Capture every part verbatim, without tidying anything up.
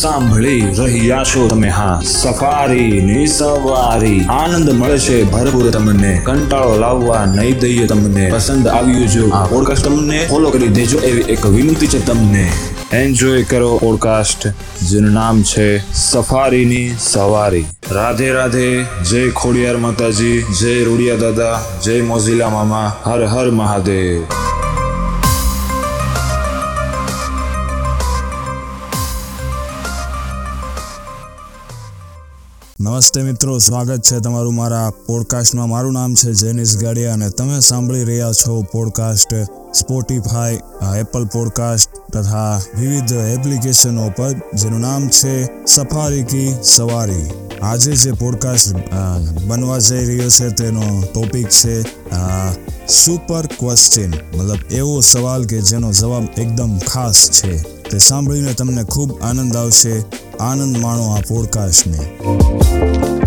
सांभळी રહ્યા છો તમે હા સફારી ની સવારી આનંદ મળશે ભરપૂર તમને કંટાળો લાવવા નહીં દઈએ તમને પસંદ આવ્યું જો આ પોડકાસ્ટ તમને ફોલો કરી દેજો એવી એક વિનંતી છે તમને एंजॉय करो पॉडकास्ट जिन नाम छे सफारी नी सवारी। राधे राधे, जय खोडियार माताजी, जय रूडिया दादा, जय मोजिला मामा, हर हर महादेव। नमस्ते मित्रों, स्वागत है तमारू मारा पॉडकास्ट में। मारू नाम है जेनिस गाड़िया ने तमे सांभळी रह्या छो पॉडकास्ट स्पोटिफाई, एप्पल पॉडकास्ट तथा विविध एप्लिकेशनों पर, जेनु नाम छे सफारी की सवारी। आजे जे पॉडकास्ट बनवा जई रह्यो छे तेनो टॉपिक छे सुपर क्वेश्चन, मतलब एवो सवाल के जेनो जवाब एकदम खास छे। ते सांभळीने तमने खूब आनंद आवशे। आनंद माणो आ पॉडकास्ट ने।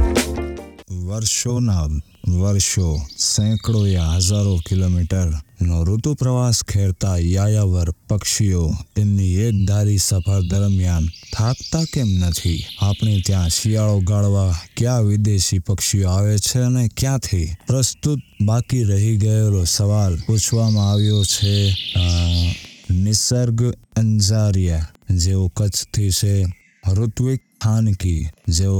वर्षोना वर्षो, सैकड़ों या हजारों किलोमीटर नो ऋतु प्रवास खेरता यायावर पक्षीओ તેમની એક ધારી સફર દરમિયાન થાકતા કેમ નથી? આપણે ત્યાં શિયાળો ગાળવા ક્યાં વિદેશી પક્ષીઓ આવે છે અને ક્યાંથી? પ્રસ્તુત બાકી રહી ગયેલો સવાલ પૂછવામાં આવ્યો છે નિસર્ગ અંજારિયા, જેઓ કચ્છથી છે, ઋત્વિક ખાનકી, જેઓ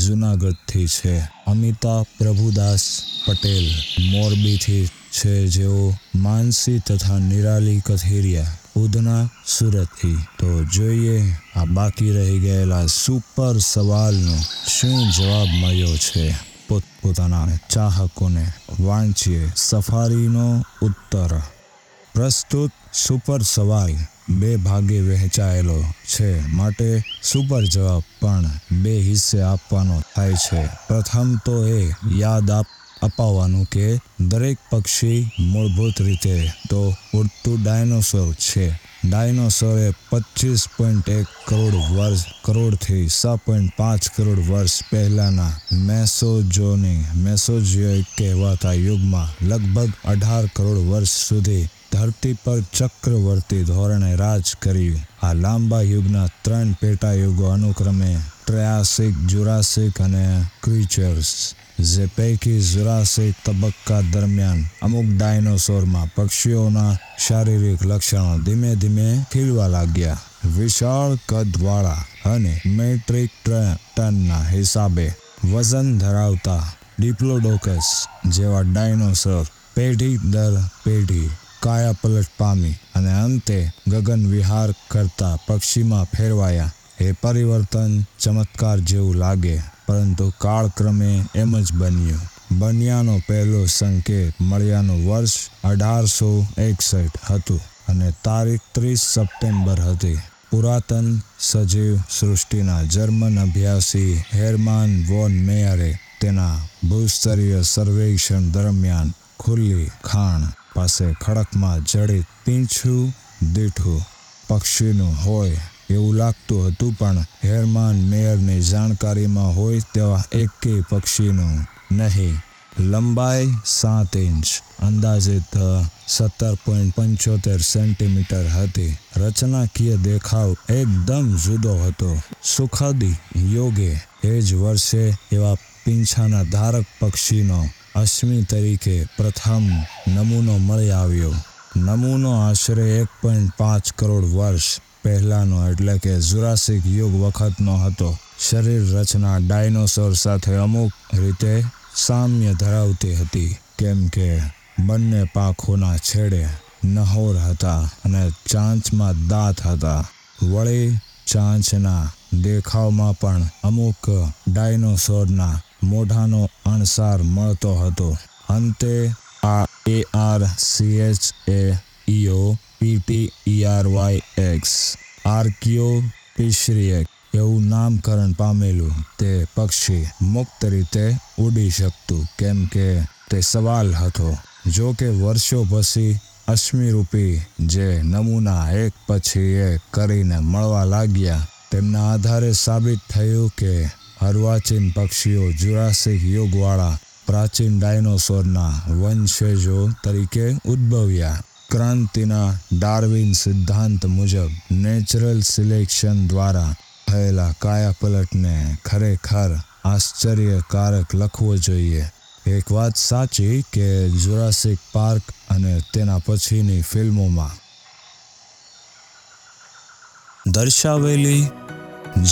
जूनागढ़ थी छे, अमिता प्रभुदास पटेल मोरबी थी छे, जो मानसी तथा निराली कथेरिया उधना सूरत थी। तो जो ये आ बाकी रही गयेला सुपर सवाल नो शुं जवाब मळ्यो छे पोतपोताना चाहको ने। वांचीए सफारी नो उत्तर। प्रस्तुत सुपर सवाल बे भागे वहेंचायेलो छे, माटे सुपर जवाब पण बे हिस्से आपवानो थाय छे। प्रथम तो ए याद आप अपाववानुं के दरेक पक्षी मूलभूत रीते तो उड़तुं डायनोसोर छे। डायनोसोरे पच्चीस पॉइंट एक करोड़ वर्ष करोड़ थी सौ पॉइंट पांच करोड़ वर्ष पहलाना मेसोजोनी मेसोजोइक कहेवाता युग में लगभग अठार करोड़ वर्ष सुधी धरती पर चक्रवर्ती धोरणे राज कर्यु। आ लांबा युगना त्रण पेटा युगो अनुक्रमे ट्रायासिक, जुरासिक अने क्रीचर्स, जे पैकी जुरासिक तबक्का दरमियान अमुक डायनोसोर में पक्षीओना शारीरिक लक्षणों धीमे धीमे खीलवा लाग्या। विशाल कदवाळा अने मेट्रिक टन ना हिसाबे वजन धरावता डिप्लोडोकस जेवा डायनोसोर पेढ़ी दर पेढ़ी काया पलट पामी अने अंते गगन विहार करता पक्षी में फेरवाया। ए परिवर्तन चमत्कार जेवू लागे, परंतु कालक्रमे एम ज बन्यु। बन्यानो पहलो संकेत मळ्यानो वर्ष अठार सौ एकसठ हतु अने तारीख तीस सप्टेम्बर हती। पुरातन सजीव सृष्टिना जर्मन अभ्यासी हेरमान वोन मेयरे तेना भूस्तरीय सर्वेक्षण दरमियान खुली खाण पासे खड़क में जड़ित पींछू दीठू पक्षीनु होय एवं लागतुं हतुं, पण हेरमान मेयरनी जाणकारीमां होय तेवा एकेय पक्षीनु नहीं। लंबाई सात इंच अंदाजित सत्तर पॉइंट पंचोतेर सेंटीमीटर हती। रचनाकीय देखाव एकदम जुदो हतो। सुखदी योगे एज वर्षे एवा पींछाना धारक पक्षीनो अश्मी तरीके प्रथम नमूनो मळी आव्यो। नमूनो आशरे एक पॉइंट पांच करोड़ वर्ष पहलानो एटले के जुरासिक युग वखतनो हतो। शरीर रचना डायनोसोर साथे अमुक रीते साम्य धरावती हती, केम के बंने पाखोना छेड़े नहोर हता अने चांचमां दांत हता। वळी चांचना देखावमां पण अमुक डायनोसोरना मोढानो अणसार मळतो हतो। अंते आ A R C H A E O P T E R Y X archaeo पिशरियक એવું નામકરણ પામેલું તે પક્ષી મુક્ત રીતે ઉડી શકતું, કેમ કે તે સવાલ હતો। જો કે વર્ષો પછી અશ્મિરૂપી જે નમૂના એક પછી એક કરીને મળવા લાગ્યા, તેમના આધારે સાબિત થયું કે હર્વાચીન પક્ષીઓ જુરાસિક યુગવાળા પ્રાચીન ડાયનોસોરના વંશજો તરીકે ઉદ્ભવ્યા। ક્રાંતિના ડાર્વિન સિદ્ધાંત મુજબ નેચરલ સિલેક્શન દ્વારા થયેલા કાયા પલટને ખરેખર આશ્ચર્યકારક લખવો જોઈએ। એક વાત સાચી કે જુરાસિક પાર્ક અને તેના પછીની ફિલ્મોમાં દર્શાવેલી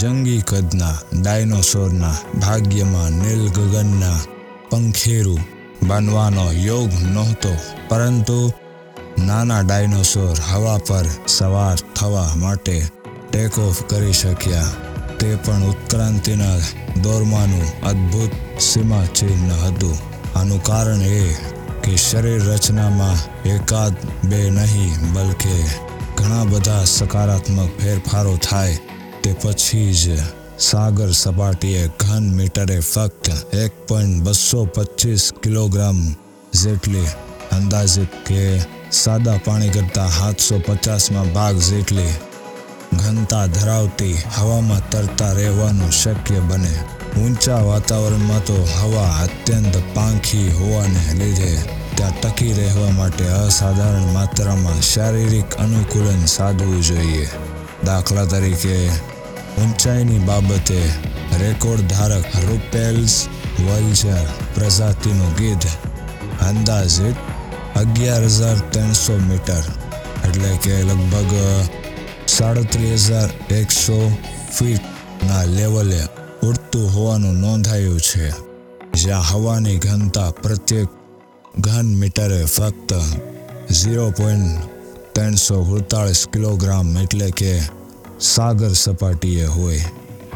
જંગી કદના ડાયનોસોરના ભાગ્યમાં નીલગગનના પંખેરું બનવાનો યોગ નહોતો, પરંતુ નાના ડાયનોસોર હવા પર સવાર થવા માટે ટેક ઓફ કરી શક્યા। તે પણ ઉત્ક્રાંતિના દોરમાંનું અદ્ભુત સીમાચિહ્ન હતું। આનું કારણ એ કે શરીર રચનામાં એકાદ બે નહીં બલકે ઘણા બધા સકારાત્મક ફેરફારો થાય તે પછી જ સાગર સપાટીએ ઘન મીટરે ફક્ત એક પોઈન્ટ બસો પચીસ કિલોગ્રામ જેટલી અંદાજિત કે સાદા પાણી કરતાં સાતસો પચાસમાં ભાગ જેટલી ઘનતા ધરાવતી હવામાં તરતા રહેવાનું શક્ય બને। ઊંચા વાતાવરણમાં તો હવા અત્યંત પાંખી હોવાને લીધે ત્યાં ટકી રહેવા માટે અસાધારણ માત્રામાં શારીરિક અનુકૂલન સાધવું જોઈએ। દાખલા તરીકે ઊંચાઈની બાબતે રેકોર્ડ ધારક રૂપેલ્સ વલ્ચર પ્રજાતિનું ગીધ અંદાજિત અગિયાર હજાર ત્રણસો મીટર એટલે કે લગભગ સાડત્રીસ હજાર એકસો ફીટના લેવલે ઉડતું હોવાનું નોંધાયું છે, જ્યાં હવાની ઘનતા પ્રત્યેક ઘન મીટરે ફક્ત ઝીરો પોઈન્ટ ત્રણસો અડતાલીસ કિલોગ્રામ એટલે કે સાગર સપાટીએ હોય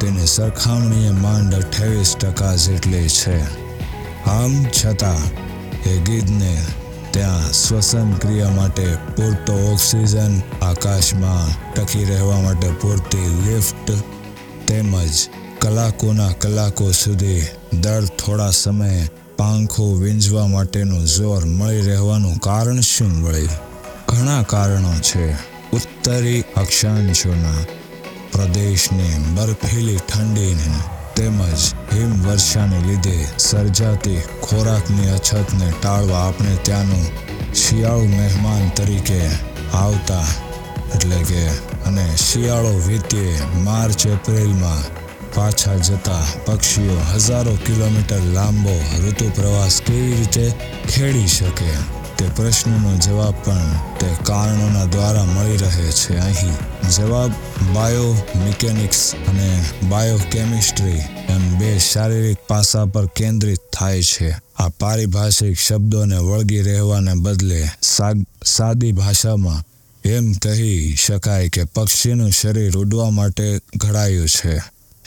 તેની સરખામણીએ માંડ અઠ્યાવીસ ટકા જેટલી છે। આમ છતાં એ ગીધને ત્યાં શ્વસન ક્રિયા માટે પૂરતો ઓક્સિજન, આકાશમાં ટકી રહેવા માટે પૂરતી લિફ્ટ તેમજ કલાકોના કલાકો સુધી દર થોડા સમયે પાંખો વીંઝવા માટેનું જોર મળી રહેવાનું કારણ શું વળી? ઘણા કારણો છે। ઉત્તરી અક્ષાંશોના પ્રદેશની બરફીલી ઠંડીને તેમજ હિમવર્ષાને લીધે સર્જાતી ખોરાકની અછતને ટાળવા આપણે ત્યાંનું શિયાળુ મહેમાન તરીકે આવતા એટલે કે અને શિયાળો વીતે માર્ચ એપ્રિલમાં પાછા જતા પક્ષીઓ હજારો કિલોમીટર લાંબો ઋતુ પ્રવાસ કેવી રીતે ખેડી શકે તે પ્રશ્નનો જવાબ પણ તે કારણોના દ્વારા મળી રહે છે। અહીં જવાબ બાયો મિકેનિક્સ અને બાયોકેમિસ્ટ્રી એમ બે શારીરિક પાસા પર કેન્દ્રિત થાય છે। આ પારિભાષિક શબ્દોને વળગી રહેવાને બદલે સાદી ભાષામાં એમ કહી શકાય કે પક્ષીનું શરીર ઉડવા માટે ઘડાયું છે।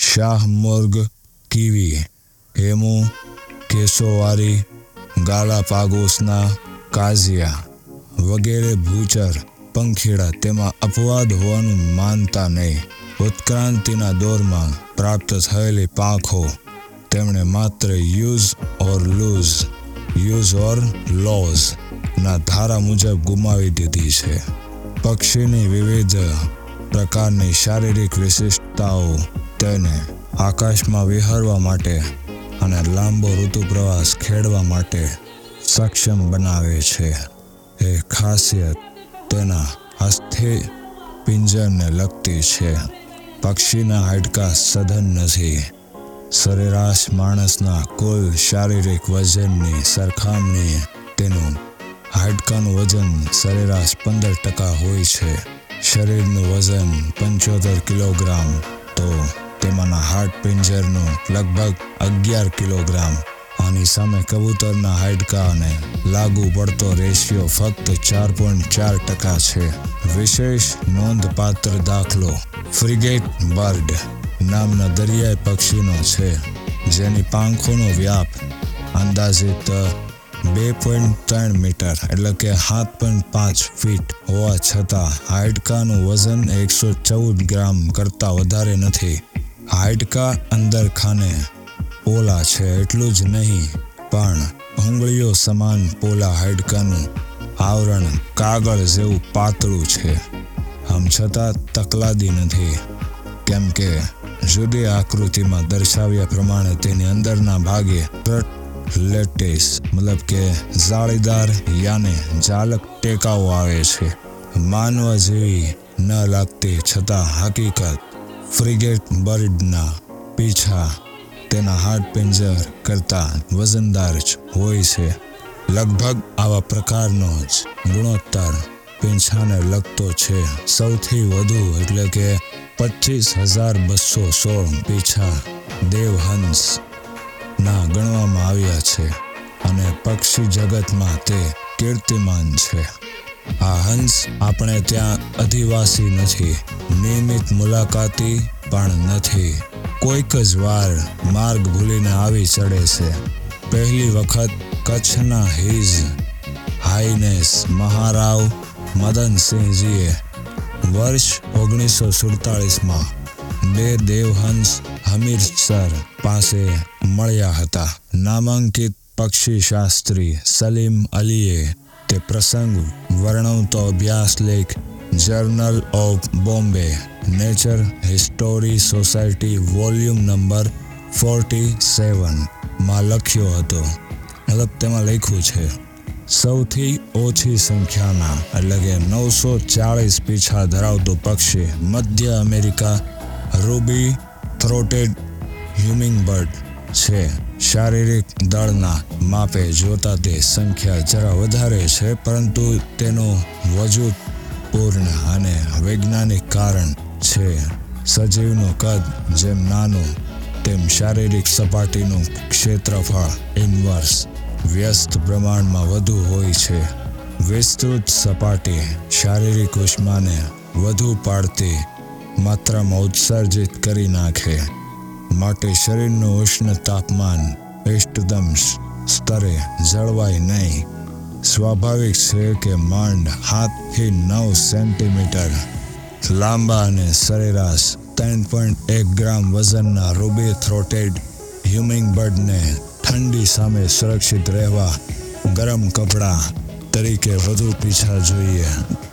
શાહમૃગ, કીવી, એમુ, કેસોવારી, ગાલાપાગોસના કાઝિયા વગેરે ભૂચર પંખીડા તેમાં અપવાદ હોવાનું માનતા નહીં। ઉત્ક્રાંતિના દોરમાં પ્રાપ્ત થયેલી પાંખો તેમણે માત્ર use or lose use or lose ના ધારા મુજબ ગુમાવી દીધી છે। પક્ષીની વિવિધ પ્રકારની શારીરિક વિશેષતાઓ તેને આકાશમાં વિહરવા માટે અને લાંબો ઋતુ પ્રવાસ ખેડવા માટે સક્ષમ બનાવે છે। એ ખાસિયત તેના અસ્થિ પિંજરને લગતી છે। પક્ષીના હાડકાં સઘન નથી। સરેરાશ માણસના કુલ શારીરિક વજનની સરખામણીએ તેનું હાડકાનું વજન સરેરાશ પંદર ટકા હોય છે। શરીરનું વજન પંચોતેર કિલોગ્રામ તો તેમાંના હાડ પિંજરનું લગભગ અગિયાર કિલોગ્રામ। આની સામે કબૂતરના હાડકાને લાગુ પડતો રેશિયો ફક્ત ચાર પોઈન્ટ ચાર ટકા છે। વિશેષ નોંધપાત્ર દાખલો ફ્રિગેટ બર્ડ નામના દરિયાઈ પક્ષીનો છે, જેની પાંખોનો વ્યાપ અંદાજિત બે પોઈન્ટ ત્રણ મીટર એટલે કે સાત પોઈન્ટ પાંચ ફીટ હોવા છતાં હાડકાનું વજન એકસો ચૌદ ગ્રામ કરતાં વધારે નથી। હાડકા અંદર ખાને પોલા છે, એટલું જ નહીં પણ ભૂંગળીઓ સમાન પોલા હાડકાનું આવરણ કાગળ જેવું પાતળું છે। આમ છતાં તકલાદી નથી, કેમ કે જુદી આકૃતિમાં દર્શાવ્યા પ્રમાણે તેની અંદરના ભાગે લેટેસ મતલબ કે જાળીદાર યાને જાલક ટેકાઓ આવે છે। માનવા જેવી ન લાગતી છતાં હકીકત फ्रिगेट बर्ड ना पीछा तेना हाथ पिंजर करता वजनदार होय छे। लगभग आवा प्रकारनो ज गुणोत्तर पींछाने लगतो छे। सौथी वधु एटले के पच्चीस हजार बस्सो सोल पीछा देवहंस ना गणवामां आव्या छे अने पक्षी जगत में ते कीर्तिमान छे। आ हंस अपने त्यां अधिवासी नथी, नियमित मुलाकाती पण नथी, कोईक ज वार मार्ग भूलीने आवी चढ़े छे। पहली वखत कच्छना हिज हाईनेस महाराव मदन सिंह जीए वर्ष ओगनीस सौ सुड़तालीस में बे देवहंस हमीरसर पासे मळ्या हता। नामांकित पक्षी शास्त्री सलीम अलीए ते प्रसंग वर्णवतो अभ्यास लेख journal of Bombay nature history society volume number सैंतालीस में लख्यो हतो। मतलब तेमां लख्युं छे सौथी ओछी संख्या में एटले के नौ सौ चालीस पीछा धरावतो पक्षी मध्य अमेरिका रूबी थ्रोटेड ह्यूमिंगबर्ड छे। शारीरिक दळना मापे जोता ते संख्या जरा वधारे छे, परंतु तेनो वजूद पूर्ण अने वैज्ञानिक कारण छे। सजीवनो कद जेम नानुं तेम शारीरिक सपाटीनुं क्षेत्रफळ इनवर्स व्यस्त प्रमाणमां वधु होय छे। विस्तृत सपाटी शारीरिक उष्माने वधु पाडती मात्रामां उत्सर्जित करी नाखे। शरीरनु उष्ण तापमान इष्टतम स्तरे जळवाय नहीं। स्वाभाविक है कि मांड सात थी नौ सेंटीमीटर लांबा ने सरेराश तीन पॉइंट एक ग्राम वजन रूबी थ्रोटेड ह्यूमिंगबर्ड ने ठंडी सामे सुरक्षित रहवा गरम कपड़ा तरीके वधु पीछा जोईए।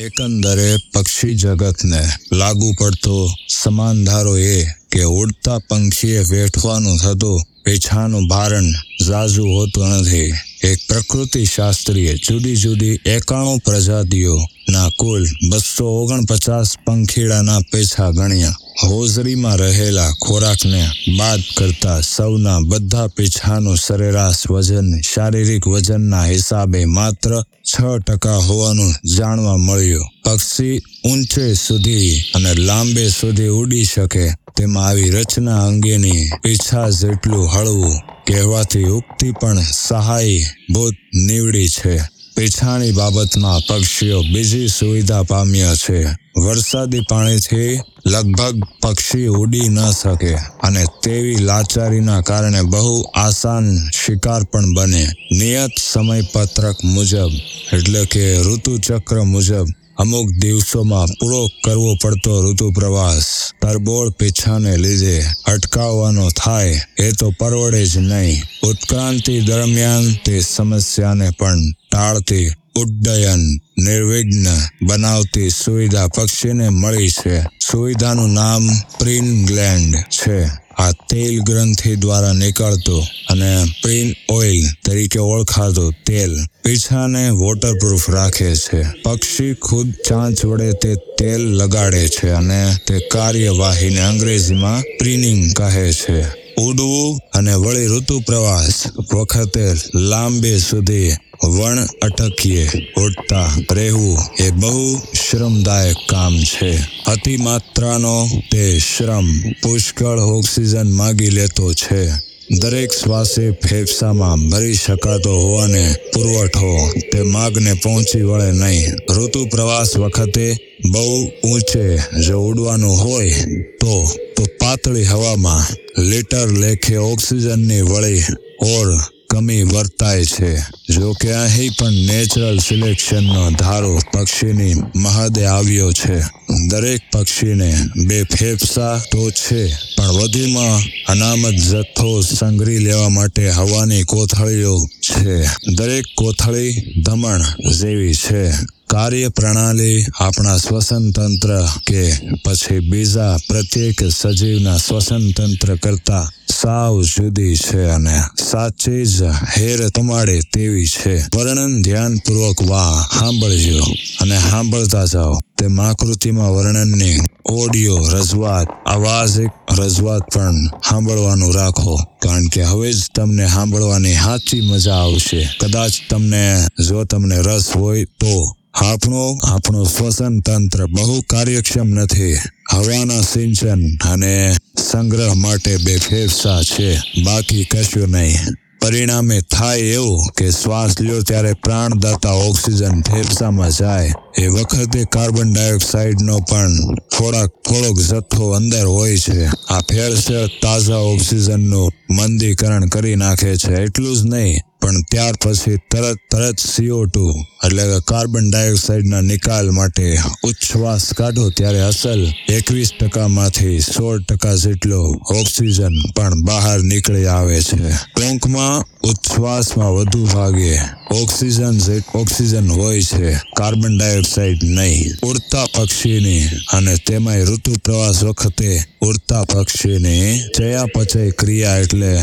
एकंदरे पक्षी जगत ने लागू पड़तो समानधारो ए के उड़ता पंक्षीए वेठवानुं थतुं पीछानुं भारण जाजू होतुं नथी। एक प्रकृति शास्त्रीए जुदी जुदी एकाणु प्रजातिओ ना कुल बस्सो ओगण पचास पंखीड़ाना पीछा गण्या। होजरी में रहेला खोराक ने बाद करता सौना बधा पीछानु सरेराश वजन शारीरिक वजन ना हिसाबे मात्र छ टका होवानुं जाणवा मळ्युं। पक्षी ऊंचे सुधी अने लांबे सुधी उड़ी शके तेमां आवी रचना अंगेनी पीछा जेटलुं हळवुं कहेवाथी उक्ति पण सहायभूत नीवडी छे। पीछाणी बाबत में पक्षीओ बीजी सुविधा पाम्या छे। वरसादी पानी थी लगभग पक्षी उड़ी न सके अने तेवी लाचारी ना कारणे बहु आसान शिकार पण बने। नियत समय पत्रक मुजब एटले के ऋतुचक्र मुजब अमुक दिवसों में पूरो करवो पड़तो ऋतु प्रवास तरबोळ पीछाने लीधे अटकाववानो थाय ए तो परवड़े ज नहीं। उत्क्रांति दरमियान ते समस्या ने पण टाळती उड्डयन निर्विघ्न बनावती सुविधा पक्षी ने मळी छे। सुविधानुं नाम प्रीन ग्लैंड छे। आ तेल ग्रंथि द्वारा निकळतो अने प्रीन ऑइल तरीके ओळखातो तेल पीछाने वोटरप्रूफ राखे छे। पक्षी खुद चांच वडे ते तेल लगाड़े छे अने ते कार्यवाही ने अंग्रेजी में प्रीनिंग कहे छे। उड़वू अने वळी ऋतु प्रवास वखते लांबे सुधी वण अटकिए उड़ता रहू ए बहु श्रमदायक काम छे। अति मात्रानो ते श्रम पुष्कळ ऑक्सीजन मागी लेतो छे। दरेक श्वासे फेफसामां भरी शकातो होवाने पुरवठो ते मागने पहुंची वळे नहीं। ऋतु प्रवास वखते बहु ऊंचे जो उड़वानुं होय तो तो पातळी हवामां लीटर लेखे ऑक्सीजननी वळी और कमी वर्ताय छे। जो के अहीं पण नेचरल सिलेक्शन नो धारो पक्षीनी महदे आव्यो छे। दरेक पक्षीने बे फेफसा तो छे पण વધીમાં અનામત જથ્થો સંઘરી લેવા માટે હવાની કોથળીઓ છે। દરેક કોથળી ધમણ જેવી છે। કાર્ય પ્રણાલી આપણા શ્વસન તંત્ર કે પછી બીજા પ્રત્યેક સજીવના શ્વસન તંત્ર કરતા સાવ જુદી છે અને સાચી જ હેર તમારે તેવી છે. વર્ણન ધ્યાનપૂર્વક વાહ સાંભળજો અને સાંભળતા જાઓ. તેમ આકૃતિમાં વર્ણનની ઓડિયો રજૂઆત અવાજિક રજૂઆત પણ સાંભળવાનું રાખો, કારણ કે હવે જ તમને સાંભળવાની સાચી મજા આવશે. કદાચ તમને જો તમને રસ હોય તો આપણો આપણો શ્વસન તંત્ર બહુ કાર્યક્ષમ નથી. હવાના સિંચન અને સંગ્રહ માટે બે ફેફસા છે, બાકી કશું નહીં. પરિણામે થાય એવું કે શ્વાસ લ્યો ત્યારે પ્રાણદાતા ઓક્સિજન ફેફસામાં જાય એ વખતે કાર્બન ડાયોક્સાઇડનો પણ થોડાક થોડોક જથ્થો અંદર હોય છે. આ ફેરસેર તાજા ઓક્સિજનનું મંદીકરણ કરી નાખે છે. એટલું જ નહીં પણ ત્યાર પછી તરત તરત સી ઓ ટુ એટલે કે કાર્બન ડાયોક્સાઇડના નિકાલ માટે ઉચ્છવાસ કાઢો ત્યારે અસલ એકવીસ ટકામાંથી સોળ ટકા જેટલો ઓક્સિજન પણ બહાર નીકળી આવે છે. ટૂંકમાં ઉચ્છવાસમાં વધુ ભાગે ઓક્સિજન જે ઓક્સિજન હોય છે, કાર્બન ડાયોક્સાઇડ નહીં. ઉડતા પક્ષીની અને તેમાંય ઋતુ પ્રવાસ વખતે ઉડતા પક્ષીની ચયાપચય ક્રિયા એટલે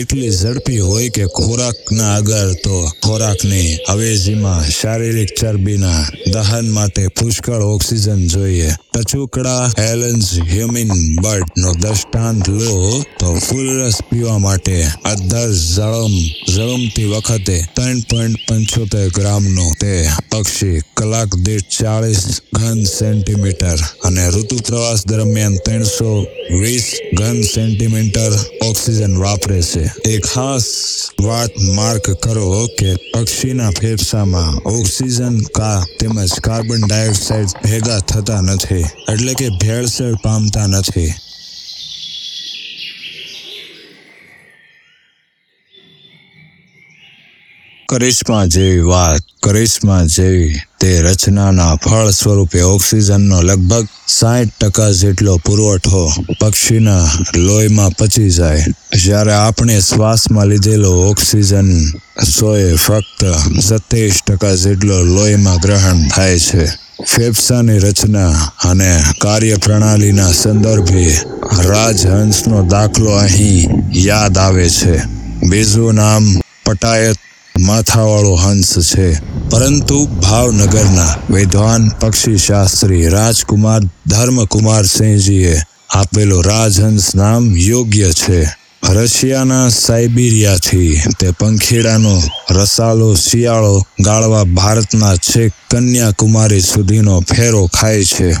એટલી ઝડપી હોય કે ખોરાકના આગળ તો ખોરાકની અવેજીમાં શારીરિક ચરબીના દહન માટે પુષ્કળ ઓક્સિજન જોઈએ. ટચુકડા એલન્સ હ્યુમિન બર્ડનો દ્રષ્ટાંત લો તો ફૂલ રસ પીવા માટે અધર જળમ જળમતી વખતે ત્રણ પોઈન્ટ પંચોતેર ગ્રામનો તે પક્ષી કલાક દીઠ ચાલીસ ઘન સેન્ટીમીટર અને ઋતુ પ્રવાસ દરમિયાન ત્રણસો વીસ ઘન સેન્ટીમીટર ઓક્સિજન વાપરે છે. એ ખાસ વાત માર્ક કરો કે પક્ષીના ફેફસામાં ઓક્સિજન કા તેમજ કાર્બન ડાયોક્સાઇડ ભેગા થતા નથી, એટલે કે ભેળસેળ પામતા નથી. કરિશ્મા જેવી વાત કરિશ્મા જેવી તે રચનાના ફળ સ્વરૂપે ઓક્સિજનનો લગભગ સાઠ ટકા જેટલો પુરવઠો પક્ષીના લોહીમાં પચી જાય, જ્યારે આપણે શ્વાસમાં લીધેલો ઓક્સિજન સોએ ફક્ત સત્યાવીસ ટકા જેટલો લોહીમાં ગ્રહણ થાય છે. ફેફસાની રચના અને કાર્યપ્રણાલીના સંદર્ભે રાજહંસનો દાખલો અહીં યાદ આવે છે. બીજું નામ પટાયત માથાવાળો હંસ છે, પરંતુ ભાવનગરના વિદ્વાન પક્ષીશાસ્ત્રી રાજકુમાર ધર્મકુમાર સિંહજીએ આપેલો રાજહંસ નામ યોગ્ય છે. રશિયાના સાઇબિરિયાથી તે પંખીડાનો રસાલો શિયાળો ગાળવા ભારતના છેક કન્યાકુમારી સુધીનો ફેરો ખાય છે.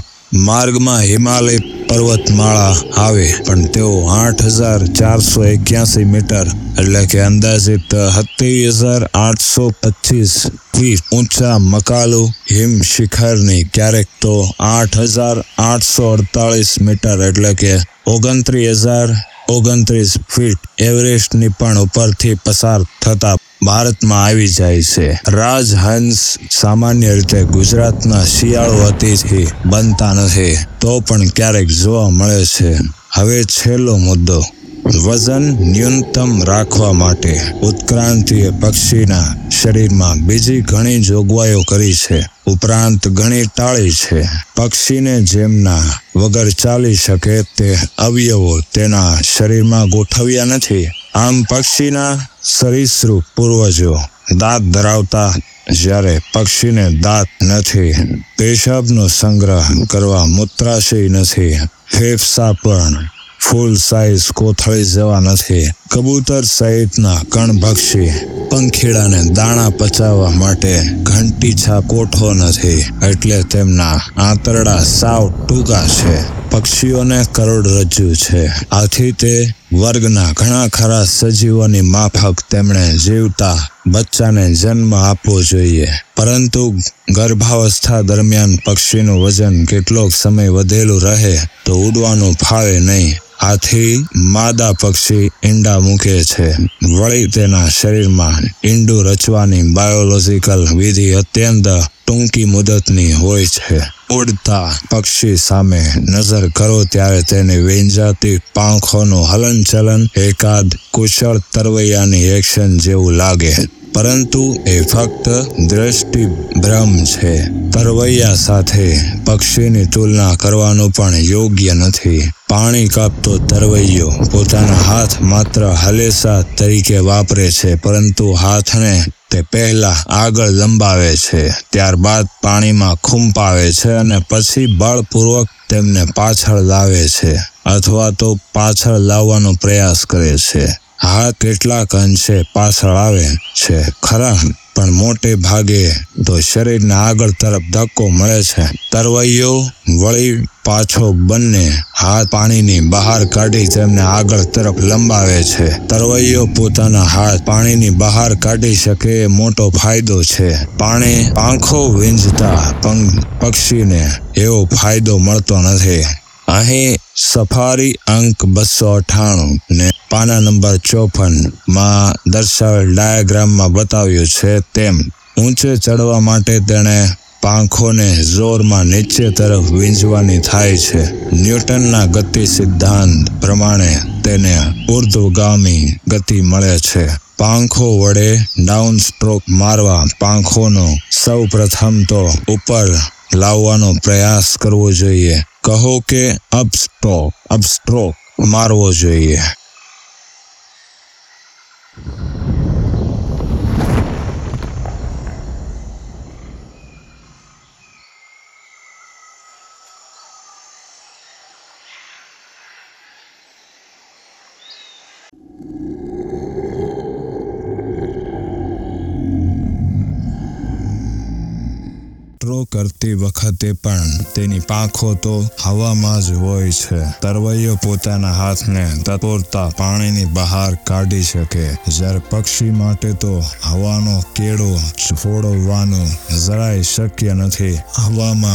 માર્ગમાં હિમાલય પર્વતમાળા આવે પણ તેઓ આઠ હજાર ચારસો એક્યાસી મીટર એટલે કે અંદાજિત સત્યાવીસ હજાર આઠસો પચીસ ફીટ ઊંચા મકાલુ હિમ શિખરની ક્યારેક તો આઠ હજાર આઠસો અડતાલીસ મીટર એટલે કે ઓગણત્રીસ હજાર ઓગણત્રીસ ફીટ એવરેસ્ટની પણ ઉપરથી પસાર થતા ભારતમાં આવી જાય છે. રાજહંસ સામાન્ય રીતે ગુજરાતના શિયાળો અતિથી બનતા નથી, તો પણ ક્યારેક જોવા મળે છે. હવે છેલ્લો મુદ્દો, વજન ન્યૂનતમ રાખવા માટે ઉત્ક્રાંતિએ પક્ષીના શરીરમાં બીજી ઘણી જોગવાઈઓ કરી છે, ઉપરાંત ઘણી ટાળી છે. પક્ષીને જેમના વગર ચાલી શકે તે અવયવો તેના શરીરમાં ગોઠવ્યા નથી. આમ પક્ષીના સરીસૃપ પૂર્વજો દાંત ધરાવતા, જ્યારે પક્ષીને દાંત નથી. પેશાબનો સંગ્રહ કરવા મૂત્રાશય નથી. ફેફસા પણ ફૂલ સાઈઝ કોથળી જેવા નથી. કબૂતર સહિતના કણભક્ષી પંખીડાને દાણા પચાવવા માટે ઘંટીછા કોઠો નથી, એટલે તેમના આંતરડા સાવ ટૂંકા છે. પક્ષીઓને કરોડરજ્જુ છે, આથી તે વર્ગના ઘણા ખરા સજીવોની માફક તેમણે જીવતા બચ્ચાને જન્મ આપવો જોઈએ, પરંતુ ગર્ભાવસ્થા દરમિયાન પક્ષીનું વજન કેટલોક સમય વધેલું રહે તો ઉડવાનું ફાવે નહીં. આથી માદા પક્ષી ઈંડા મૂકે છે. વળી તેના શરીરમાં ઈંડું રચવાની બાયોલોજિકલ વિધિ અત્યંત ટૂંકી મુદતની હોય છે. ઉડતા પક્ષી સામે નજર કરો ત્યારે તેને વેંજાતી પાંખોનું હલનચલન એકાદ કુશળ તરવૈયાની એક્શન જેવું લાગે. પરંતુ એ ફક્ત દ્રષ્ટિ ભ્રમ છે। તરવૈયા સાથે પક્ષીની તુલના કરવાનો પણ યોગ્ય નથી। पानी कापतो तरवैयो पोताना हाथ मात्र हलेसा तरीके वापरे छे, परंतु हाथ ने ते पहला आगळ लंबावे छे, त्यारबाद पानी में खुंपावे छे अने पछी बळपूर्वक तेमने पाछळ लावे छे अथवा तो पाछळ लाववानो प्रयास करे छे। हाथ केटलाक अंशे पाछळ आवे छे खरा, पण मोटे भागे तो शरीरना आगळ तरफ धक्को मळे छे। तरवैयो वळी पाछो बन्ने हाथ पाणीनी बहार काढी तेमने आगळ तरफ लंबावे छे। तरवैयो पोताना हाथ पाणीनी बहार काढी शके ए मोटो फायदो छे। पाणी आंखो वींजता पक्षीने एवो फायदो मळतो नथी। अहीं सफारी अंक बस्सो अठाणु ने पाना नंबर चौपन में दर्शावेल डायाग्राम में बताव्यु छे तेम ऊंचे चढ़वा माटे तेणे પાંખો ને જોરમાં નીચે તરફ વીંજવાની થાય છે। ન્યૂટનના ગતિ સિદ્ધાંત પ્રમાણે તેને ઉર્ધ્વગામી ગતિ મળે છે। પાંખો વડે ડાઉન સ્ટ્રોક મારવા પાંખોનો સૌ પ્રથમ તો ઉપર લાવવાનો પ્રયાસ કરવો જોઈએ, કહો કે અપ સ્ટ્રોક અપ સ્ટ્રોક મારવો જોઈએ। करती वखते पण तेनी पांखो तो हवामां ज होय छे। तरवैयो पोताना हाथने तत्परता पाणीनी बहार काढी शके, જ્યારે પક્ષી માટે તો હવાનો કેડો છોડવાનો જરાય શક્ય નથી। હવામાં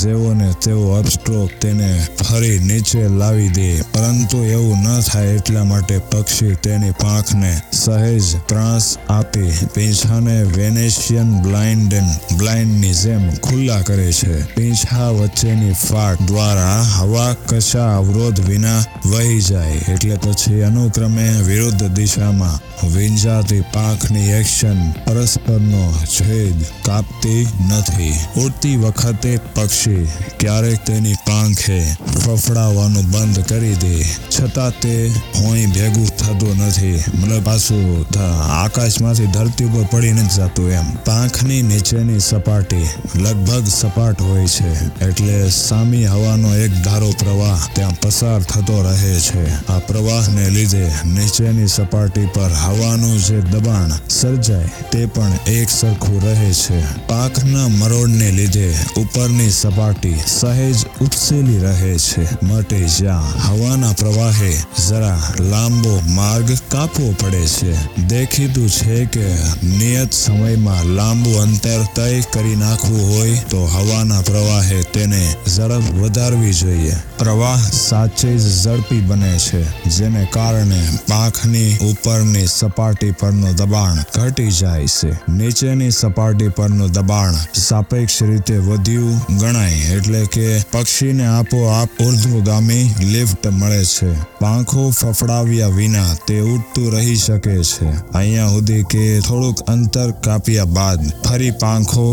જેવો ને તેવો અપસ્ટ્રોક તેને ફરી નીચે લાવી દે, પરંતુ એવું ન થાય એટલા માટે પક્ષી તેની પાંખને સહેજ ત્રાસ આપી પીંછાને વેનેશિયન બ્લાઇન્ડ બ્લાઇન્ડની જેમ खुला करे छे। पींछा वच्चेनी फाट द्वारा हवा कशा अवरोध विना वही जाए एटले पछी अनुक्रमे विरुद्ध दिशामां वींजाती पांखनी एक्शन परस्परनो छेद कापती नथी। उड़ती वखते पक्षी क्यारेक तेनी पांखे फफड़ावानुं बंद करी दे छतां ते होई भेगुं थतुं नथी, मतलब पाछुं आकाशमांथी धरती पर पड़ी नथी जातुं। एम पांखनी नीचेनी सपाटी लगभग सपाट होय छे, एटले सामी हवानो एक धारो प्रवाह त्यां पसार थतो रहे छे। आ प्रवाहने लीधे नीचेनी सपाटी पर हवानुं जे दबाण सर्जाय ते पण एक सरखुं रहे छे। पांखना मरोड़ने लीधे उपरनी सपाटी सहेज उपसेली रहे छे, मटे ज्यां हवाना प्रवाहे जरा लांबो मार्ग कापवो पड़े छे। देखीधुं छे के नियत समयमां लांबु अंतर तय करी नाखवुं होय तो हवाना प्रवाहे तेने झड़प वधारवी जोईए। प्रवाह साचे ज झड़पी बने छे, जेने कारणे पांखनी उपरनी सपाटी परनो दबाण घटी जाय छे। नीचेनी सपाटी परનું દબાણ સાપેક્ષ રીતે વધ્યું ગણાય, એટલે કે પક્ષીને આપોઆપ ઉર્ધ્વગામી લિફ્ટ મળે છે। પાંખો ફફડાવ્યા વિના તે ઉડતું રહી શકે છે, અહીંયા સુધી કે થોડુંક અંતર કાપ્યા બાદ ફરી પાંખો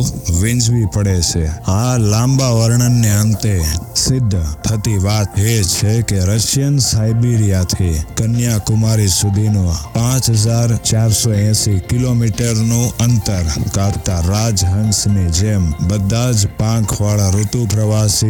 વીંઝવી પડે છે। આ લાંબા વર્ણનને અંતે સિદ્ધ થતી વાત એ છે કે રશિયન સાઇબિરિયાથી કન્યાકુમારી સુધીનો પાંચ હજાર ચારસો એસી કિલોમીટરનું અંતર કાપતા રાજહંસની જેમ બધા જ પાંખવાળા ઋતુ પ્રવાસી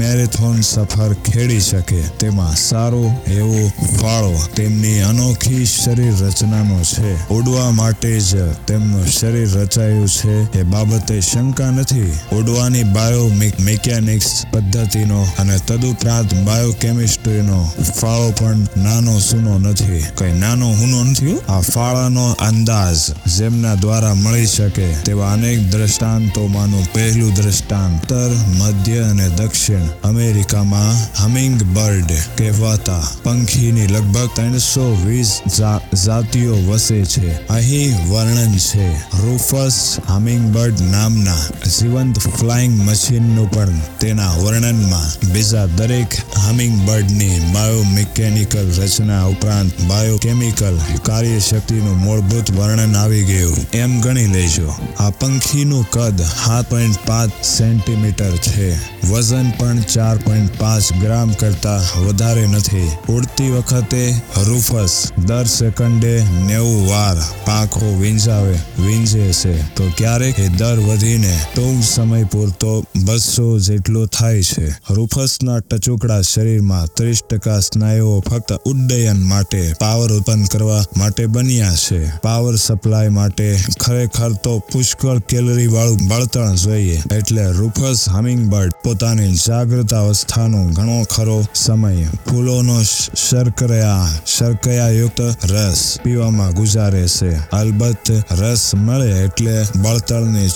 મેરેથોન સફર ખેડી શકે, તેમાં સારો એવો ફાળો તેમની અનોખી શરીર રચનાનો છે। ઉડવા માટે જ તેમનું શરીર રચાયું છે એ બાબતે શંકા નથી। ઉડવાની બાયો મિકેનિક્સ પદ્ધતિનો અને તદુપરાંત બાયોકેમિસ્ટ્રીનો ફાળો પણ નાનો સૂનો નથી, કંઈ નાનો હુનો નથી। આ ફાળાનો અંદાજ જેમના દ્વારા મળી શકે તેવા અનેક દ્રષ્ટાંતોમાંનું પહેલું દ્રષ્ટાંત મધ્ય અને દક્ષિણ અમેરિકામાં હમિંગ બર્ડ કહેવાતા પંખીની લગભગ ત્રણસો વીસ જાતિઓ વસે છે। અહીં વર્ણન છે રૂફસ હમિંગ બર્ડ નામના જીવંત ફ્લાઇંગ મશીનનું પણ તેના વર્ણનમાં માં બીજા દરેક હમિંગ બર્ડની બાયોમિકેનિકલ રચના ઉપરાંત બાયોકેમિકલ કાર્યશક્તિનું મૂળભૂત વર્ણન આવી ગયું એમ ગણી લેજો। આ પંખીનું કદ સાત પોઈન્ટ પાંચ સેન્ટીમીટર છે, વજન પણ ચાર પોઈન્ટ પાંચ ગ્રામ કરતાં વધારે નથી। ઉડતી વખતે રૂફસ દર સેકન્ડે નેવું વાર પાંખો વીંઝાવે વીંઝે છે, તો ક્યારેક એ દર વધીને ટૂંક સમય પૂરતો બસો જેટલો થાય છે। રૂફસના ટચુકડા શરીરમાં ત્રીસ ટકા સ્નાયુઓ ફક્ત ઉડ્ડયન માટે પાવર ઉત્પન્ન કરવા માટે બન્યા છે। પાવર સપ્લાય માટે ખરેખર તો પુષ્કળ કેલરી વાળું બળતણ જોઈએ, એટલે રૂફસ હમિંગબર્ડ પોતાની જાગૃત અવસ્થાનો ઘણો ખરો સમય ફૂલોનો શર્કરા શર્કરાયુક્ત રસ પીવામાં ગુજારે છે। અલબત્ત રસ મળે એટલે બળતણની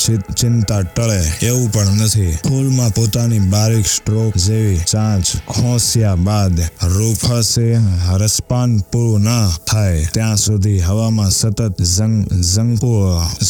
ચિંતા ટળે એવું પણ નથી। ફૂલમાં પોતાની બારીક સ્ટ્રોક જેવી ચાંચ ખોસ્યા બાદ રૂફસે રસપાન પૂરું ન થાય ત્યાં સુધી હવામાં સતત જંગ જંગપો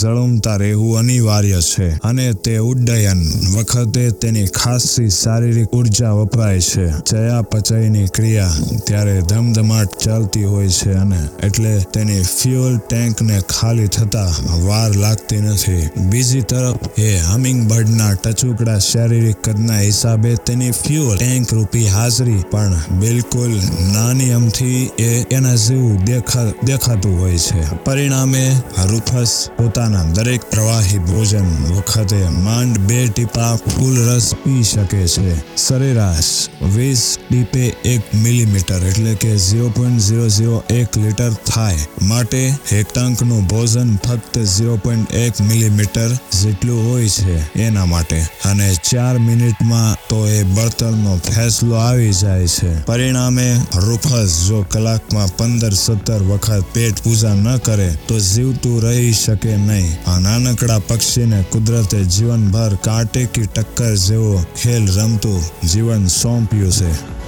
જળુમતા રહેવું અનિવાર્ય છે, અને તે ઉડ્ડયન વખતે તેની ખાસી શારીરિક ઉર્જા વપરાય છે। ચયાપચયની ક્રિયા ત્યારે ધમધમાટ ચાલતી હોય છે, અને એટલે તેની ફ્યુઅલ ટેન્કને ખાલી થતા વાર લાગતી નથી। બીજી તરફ એ હમિંગબર્ડના ટચુકડા શારીરિક કદના હિસાબે તેની ફ્યુઅલ ટેન્ક રૂપી હાજરી પણ બિલકુલ નાની અમથી એ એના જેવું દેખા દેખાતું હોય છે। પરિણામે રૂફસ પોતાના દરેક પ્રવાહી ભોજન વખતે માંડ બે ટીપા ફૂલ રસ પી શકે છે। સરેરાશ વીસ ટીપે એક મિલીમીટર એટલે કે ઝીરો પોઈન્ટ ઝીરો ઝીરો એક લીટર થાય, માટે એક ટંકનું ભોજન ફક્ત ઝીરો પોઈન્ટ એક મિલીમીટર જેટલું હોય છે એના માટે, અને ચાર મિનિટમાં તો એ બળતણનો ફેંસલો આવી જાય છે। પરિણામે રૂફસ જો કલાકમાં પંદર સત્તર વખત પેટ પૂજા ન કરે તો જીવતું રહી શકે નહીં। આ નાનકડા પક્ષીને કુદરતે જીવનભર કાંટે કી ટક્કર જેવો ખેલ રમતું જીવન સોંપ્યું છે।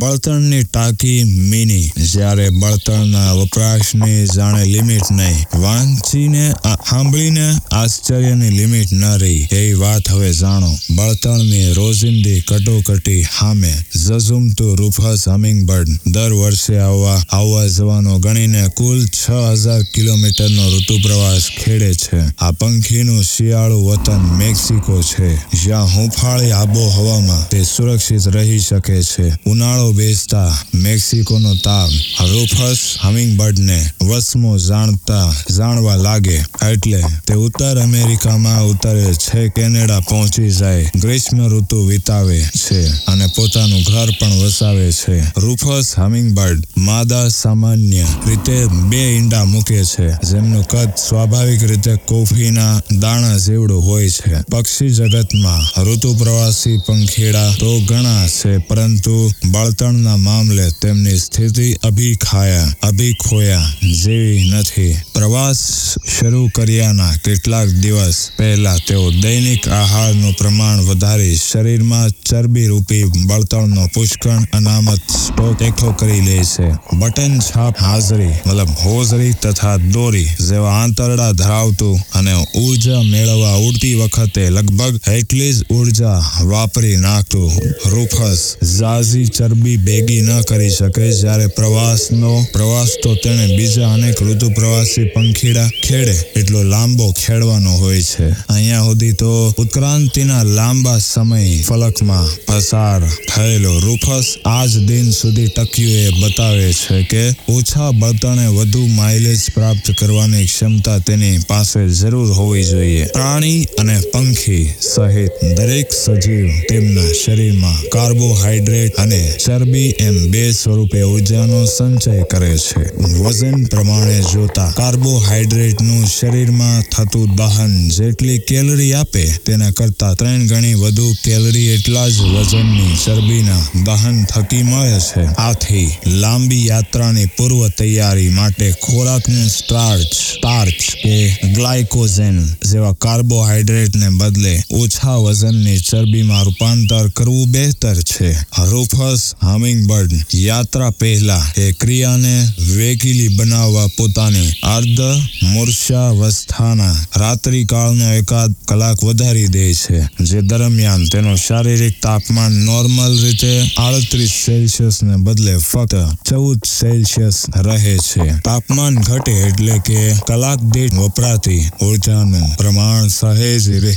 બળતણની ટાંકી મિની, જ્યારે બળતણના વપરાશની જાણે લિમિટ નહીં। વાંચીને સાંભળીને આશ્ચર્યની લિમિટ ન રહી એ વાત હવે જાણો। બળતણની રોજિંદી કટોકટી સામે ઝઝુમતું રૂફસ હમિંગબર્ડ દર વર્ષે આવવા આવવા જવાનો ગણીને કુલ છ હજાર કિલોમીટરનો ઋતુ પ્રવાસ ખેડે છે। આ પંખીનું શિયાળુ વતન મેક્સિકો છે, જ્યાં હુંફાળી આબોહવામાં તે સુરક્ષિત રહી શકે છે। ઉનાળો બેસતા મેક્સિકોનો તાપ રૂફસ હમિંગબર્ડને વસમો જાણતા જાણવા લાગે એટલે તે ઉત્તર અમેરિકામાં ઉતરે છે, કેનેડા પહોંચી જાય, ગ્રીષ્મ ઋતુ વિતાવે છે અને પોતાનું ઘર પણ વસાવે છે। રૂફસ હમિંગબર્ડ માદા સામાન્ય રીતે બે ઈંડા મૂકે છે, જેમનું કદ સ્વાભાવિક રીતે કોફીના દાણા જેવડું હોય છે। પક્ષી જગતમાં ઋતુ પ્રવાસી પંખીડા તો ઘણા છે, પરંતુ બળતણ ના મામલે તેમની સ્થિતિ અભિખાયા અભિખોયા જેવી નથી। પ્રવાસ શરૂ કર્યાના કેટલાક દિવસ પહેલા તેઓ દૈનિક આહારનું પ્રમાણ વધારી શરીરમાં ચરબી રૂપી બળતણનો પુષ્કળ અનામત સ્ટોક એકઠો કરી લે છે। બટન છાપ હાજરી મતલબ હોજરી તથા દોરી જેવા આંતરડા ધરાવતું અને ઉર્જા મેળવવા ઉડતી વખતે લગભગ એટલી જ ઉર્જા વાપરી નાખતું રૂફસ ઝાઝી ચરબી ભેગી ન કરી શકે, જ્યારે પ્રવાસનો પ્રવાસ તો તેણે બીજા અનેક ઋતુ પ્રવાસી પંખીડા ખેડે એટલો લાંબો ખેડવાનો હોય છે। અહીંયા સુધી તો ઉત્ક્રાંતિના લાંબા સમય ફલકમાં પસાર થયેલો રૂફસ આજ દિન સુધી ટક્યું એ બતાવે છે કે ઓછા બળતણે વધુ માઇલેજ પ્રાપ્ત કરવાની ક્ષમતા તેની પાસે જરૂર હોવી જોઈએ। પ્રાણી અને પંખી સહિત દરેક સજીવ તેમના શરીરમાં કાર્બોહાઈડ્રેટ અને ચરબી ચરબી એમ બે સ્વરૂપે ઊર્જાનો સંચય કરે છે. વજન પ્રમાણે જોતા કાર્બોહાઈડ્રેટનું શરીરમાં થતું દહન જેટલી કેલરી આપે તેના કરતાં ત્રણ ગણી વધુ કેલરી એટલા જ વજનની ચરબીના દહન થકી મળે છે. આથી લાંબી યાત્રાની પૂર્વ તૈયારી માટે ખોરાકનું સ્ટાર્ચ સ્ટાર્ચ કે ગ્લાયકોજેન જેવા કાર્બોહાઈડ્રેટને બદલે ઓછા વજનની ચરબીમાં રૂપાંતર કરવું બહેતર છે. રૂફસ હમિંગબર્ડ યાત્રા પહેલા એ ક્રિયાને વેગીલી બનાવવા પોતાની અર્ધ મૂર્છાવસ્થાના રાત્રિકાળનો એકાદ કલાક વધારી દે છે, જે દરમિયાન તેનું શારીરિક તાપમાન નોર્મલ રીતે આડત્રીસ સેલ્સિયસને બદલે ફક્ત ચૌદ સેલ્સિયસ રહે છે. તાપમાન ઘટે એટલે કે કલાક દીઠ વપરાતી ઊર્જાનું પ્રમાણ સહેજે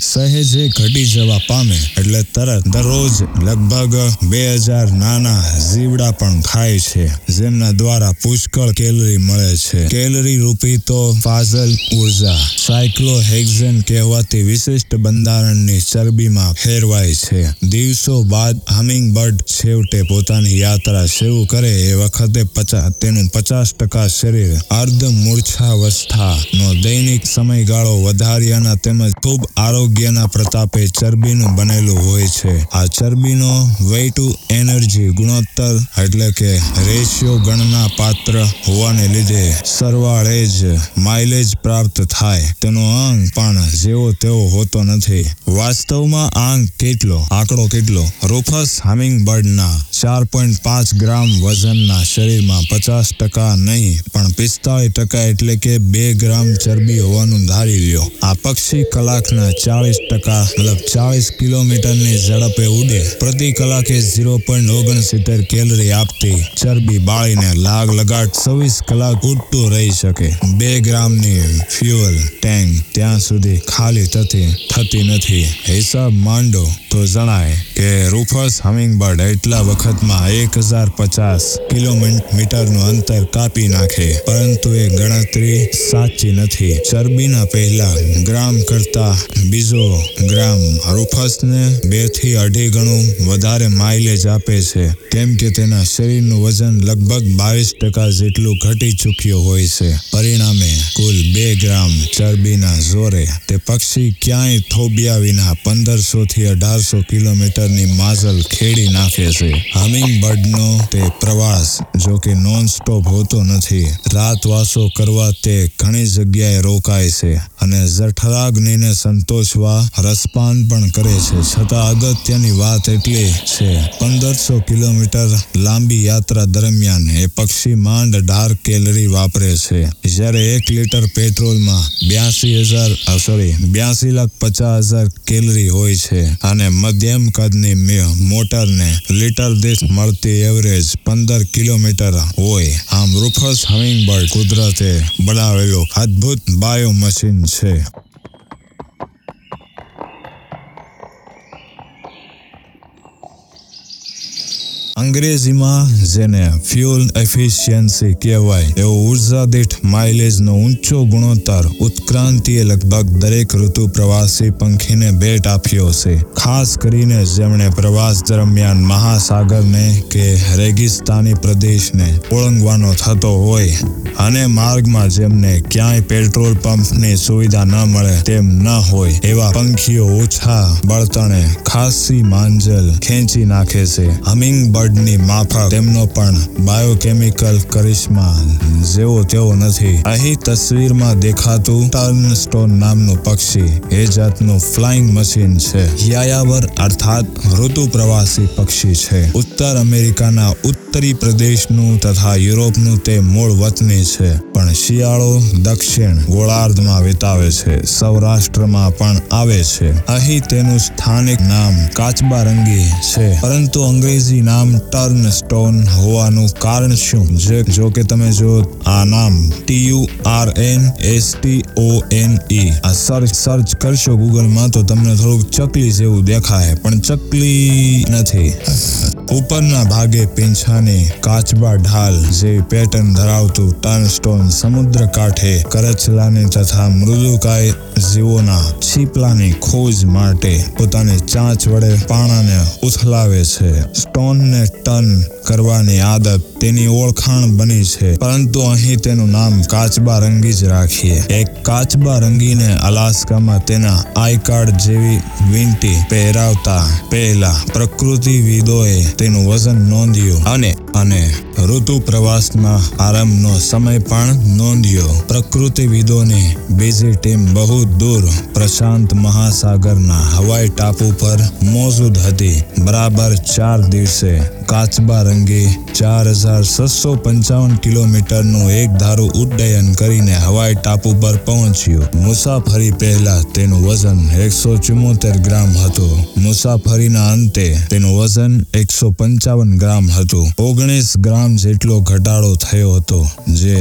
સહેજે ઘટી જવા પામે એટલે તરત દરરોજ લગભગ બે હજાર નાના જીવડા પણ ખાય છે, જેમના દ્વારા પુષ્કળ કેલરી મળે છે. કેલરી રૂપી તો ફાજલ ઉર્જા સાયક્લોહેક્ઝેન કહેવાતી વિશિષ્ટ બંધારણની ચરબીમાં ફેરવાય છે. દિવસો બાદ હમિંગબર્ડ છેવટે પોતાની યાત્રા શરૂ કરે એ વખતે પચા તેનું પચાસ ટકા શરીર અર્ધ મૂર્છાવસ્થાનો દૈનિક સમયગાળો વધાર્યાના તેમજ ખૂબ આરોગ્યના પ્રતાપે ચરબીનું બનેલું હોય છે. આ ચરબીનો વેઇ ટુ એનર્જી ગુણોત્તર એટલે કે રેશિયો ગણના પાત્ર હોવાને લીધે સરવાળે જ માઇલેજ પ્રાપ્ત થાય તેનો અંક પણ જેવો તેવો હોતો નથી. વાસ્તવમાં આંક કેટલો આંકડો કેટલો રૂફસ હમિંગબર્ડના ચાર પોઈન્ટ પાંચ ગ્રામ વજનના શરીરમાં પચાસ ટકા નહીં પણ પિસ્તાળીસ ટકા એટલે કે બે ગ્રામ ચરબી હોવાનું ધારી લ્યો. આ પક્ષી કલાકના ચાલીસ ટકા મતલબ ચાલીસ કિલોમીટરની ઝડપે ઉડે પ્રતિ કલાકે ઝીરો પોઈન્ટ ઓગણસિત્તેર કેલરી આપતી ચરબી બાળીને લાગ લગાટ છવ્વીસ કલાક ઉડતું રહી શકે. બે ગ્રામની ફ્યુઅલ ટેન્ક ત્યાં સુધી ખાલી થતી થતી નથી. હિસાબ માંડો તો જણાય કે રૂફસ હમિંગબર્ડ એટલા વખતમાં એક હજાર પચાસ કિલોમીટરનું અંતર કાપી નાખે, પરંતુ એ ગણતરી સાચી નથી. ચરબીના પહેલા ગ્રામ કરતા બીજો ગ્રામ રૂફસને બે થી અઢી ગણું વધારે માઇલેજ આપે છે, કેમ કે તેના શરીરનું વજન લગભગ બાવીસ ટકા જેટલું ઘટી ચૂક્યું હોય છે. પરિણામે કુલ બે ગ્રામ ચરબીના જોરે તે પક્ષી ક્યાંય થોભ્યા વિના પંદરસો થી અઢારસો કિલોમીટરની માઝલ ખેડી નાખે છે. હમિંગબર્ડનો તે પ્રવાસ જો કે નોન સ્ટોપ હોતો નથી. રાતવાસો કરવા તે ઘણી જગ્યાએ રોકાય છે અને જઠરાગ્નિને સંતોષવા રસપાન પણ કરે છે. છતાં અગત્યની વાત એટલી છે પંદરસો કિલોમીટર લાંબી યાત્રા દરમિયાન એ પક્ષી માંડ અઢાર કેલરી વાપરે છે, જ્યારે એક લીટર પેટ્રોલમાં બ્યાસી હજાર સોરી બ્યાસી લાખ પચાસ હજાર કેલરી હોય છે. અને મધ્યમ કદની મોટરને લીટર દીઠ મળતી એવરેજ પંદર કિલોમીટર હોય. આમ રૂફસ હમિંગબર્ડ કુદરતે બનાવેલો અદભુત બાયો મશીન છે. અંગ્રેજીમાં જેને ફ્યુલ એફિશિયન્સી કહેવાય એવો ઉર્જા દીઠ માઇલેજનો ઊંચો ગુણોત્તર ઉત્ક્રાંતિએ લગભગ દરેક ઋતુ પ્રવાસી પંખીને ભેટ આપ્યો છે, ખાસ કરીને જેમણે પ્રવાસ દરમિયાન મહાસાગરને કે રેગિસ્તાની પ્રદેશને ઓળંગવાનો થતો હોય અને માર્ગમાં જેમને ક્યાંય પેટ્રોલ પંપની સુવિધા ન મળે તેમ ન હોય એવા પંખીઓ ઓછા બળતણે ખાસી માંજલ ખેંચી નાખે છે. હમિંગબર્ડ ની માફક તેમનો પણ બાયોકેમિકલ કરિશ્મા જેવો તેવો નથી. અહીં તસવીરમાં દેખાતું ટર્નસ્ટોન નામનું પક્ષી એ જાતનું ફ્લાઇંગ મશીન છે. યાયાવર અર્થાત ઋતુ પ્રવાસી પક્ષી છે. ઉત્તર અમેરિકાના ઉત્તરી પ્રદેશનું તથા યુરોપનું તે મૂળ વતની છે, પણ શિયાળો દક્ષિણ ગોળાર્ધમાં વિતાવે છે. સૌરાષ્ટ્રમાં પણ આવે છે. અહીં તેનું સ્થાનિક નામ કાચબારંગી છે, પરંતુ અંગ્રેજી નામ ટર્નસ્ટોન હોવાનું કારણ શું? જો કે તમે જો આ નામ T U R N S T O N E આ સર્ચ સર્ચ કરશો ગૂગલમાં તો તમને થોડુંક ચકલી જેવું દેખાય, પણ ચકલી નથી. ઉપરના ભાગે પીંછાની કાચબા ઢાલ જેવી પેટર્ન ધરાવતું ટર્નસ્ટોન સમુદ્ર કાંઠે કરચલાની તથા મૃદુકાય જીવોના છીપલાની ખોજ માટે પોતાની ચાંચ વડે પાણાને ઉથલાવે છે. સ્ટોનને અને તન કરવાની આદત તેની ઓળખાણ બની છે, પરંતુ અહીં તેનું નામ કાચબા રંગી જ રાખીએ। એક કાચબા રંગીને અલાસ્કામાં તેના આઈ કાર્ડ જેવી વીંટી પહેરાવતા પહેલા પ્રકૃતિવિદોએ તેનું વજન નોંધ્યું અને અને ઋતુ પ્રવાસના આરંભનો સમય પણ નોંધ્યો। પ્રકૃતિવિદોની બીજી ટીમ બહુ દૂર પ્રશાંત મહાસાગરના હવાઈ ટાપુ પર મોજૂદ હતી। બરાબર ચાર દિવસે કાચબા રંગી ચાર હજાર છસો પંચાવન કિલોમીટરનું એક ધારું ઉડ્ડયન કરીને હવાઈ ટાપુ પર પહોંચ્યું। મુસાફરી પહેલા તેનું વજન એકસો ચુમ્મોતેર ગ્રામ હતું, મુસાફરીના અંતે તેનું વજન એકસો પંચાવન ગ્રામ હતું। ઓગણીસ ગ્રામ જેટલો ઘટાડો થયો હતો, જે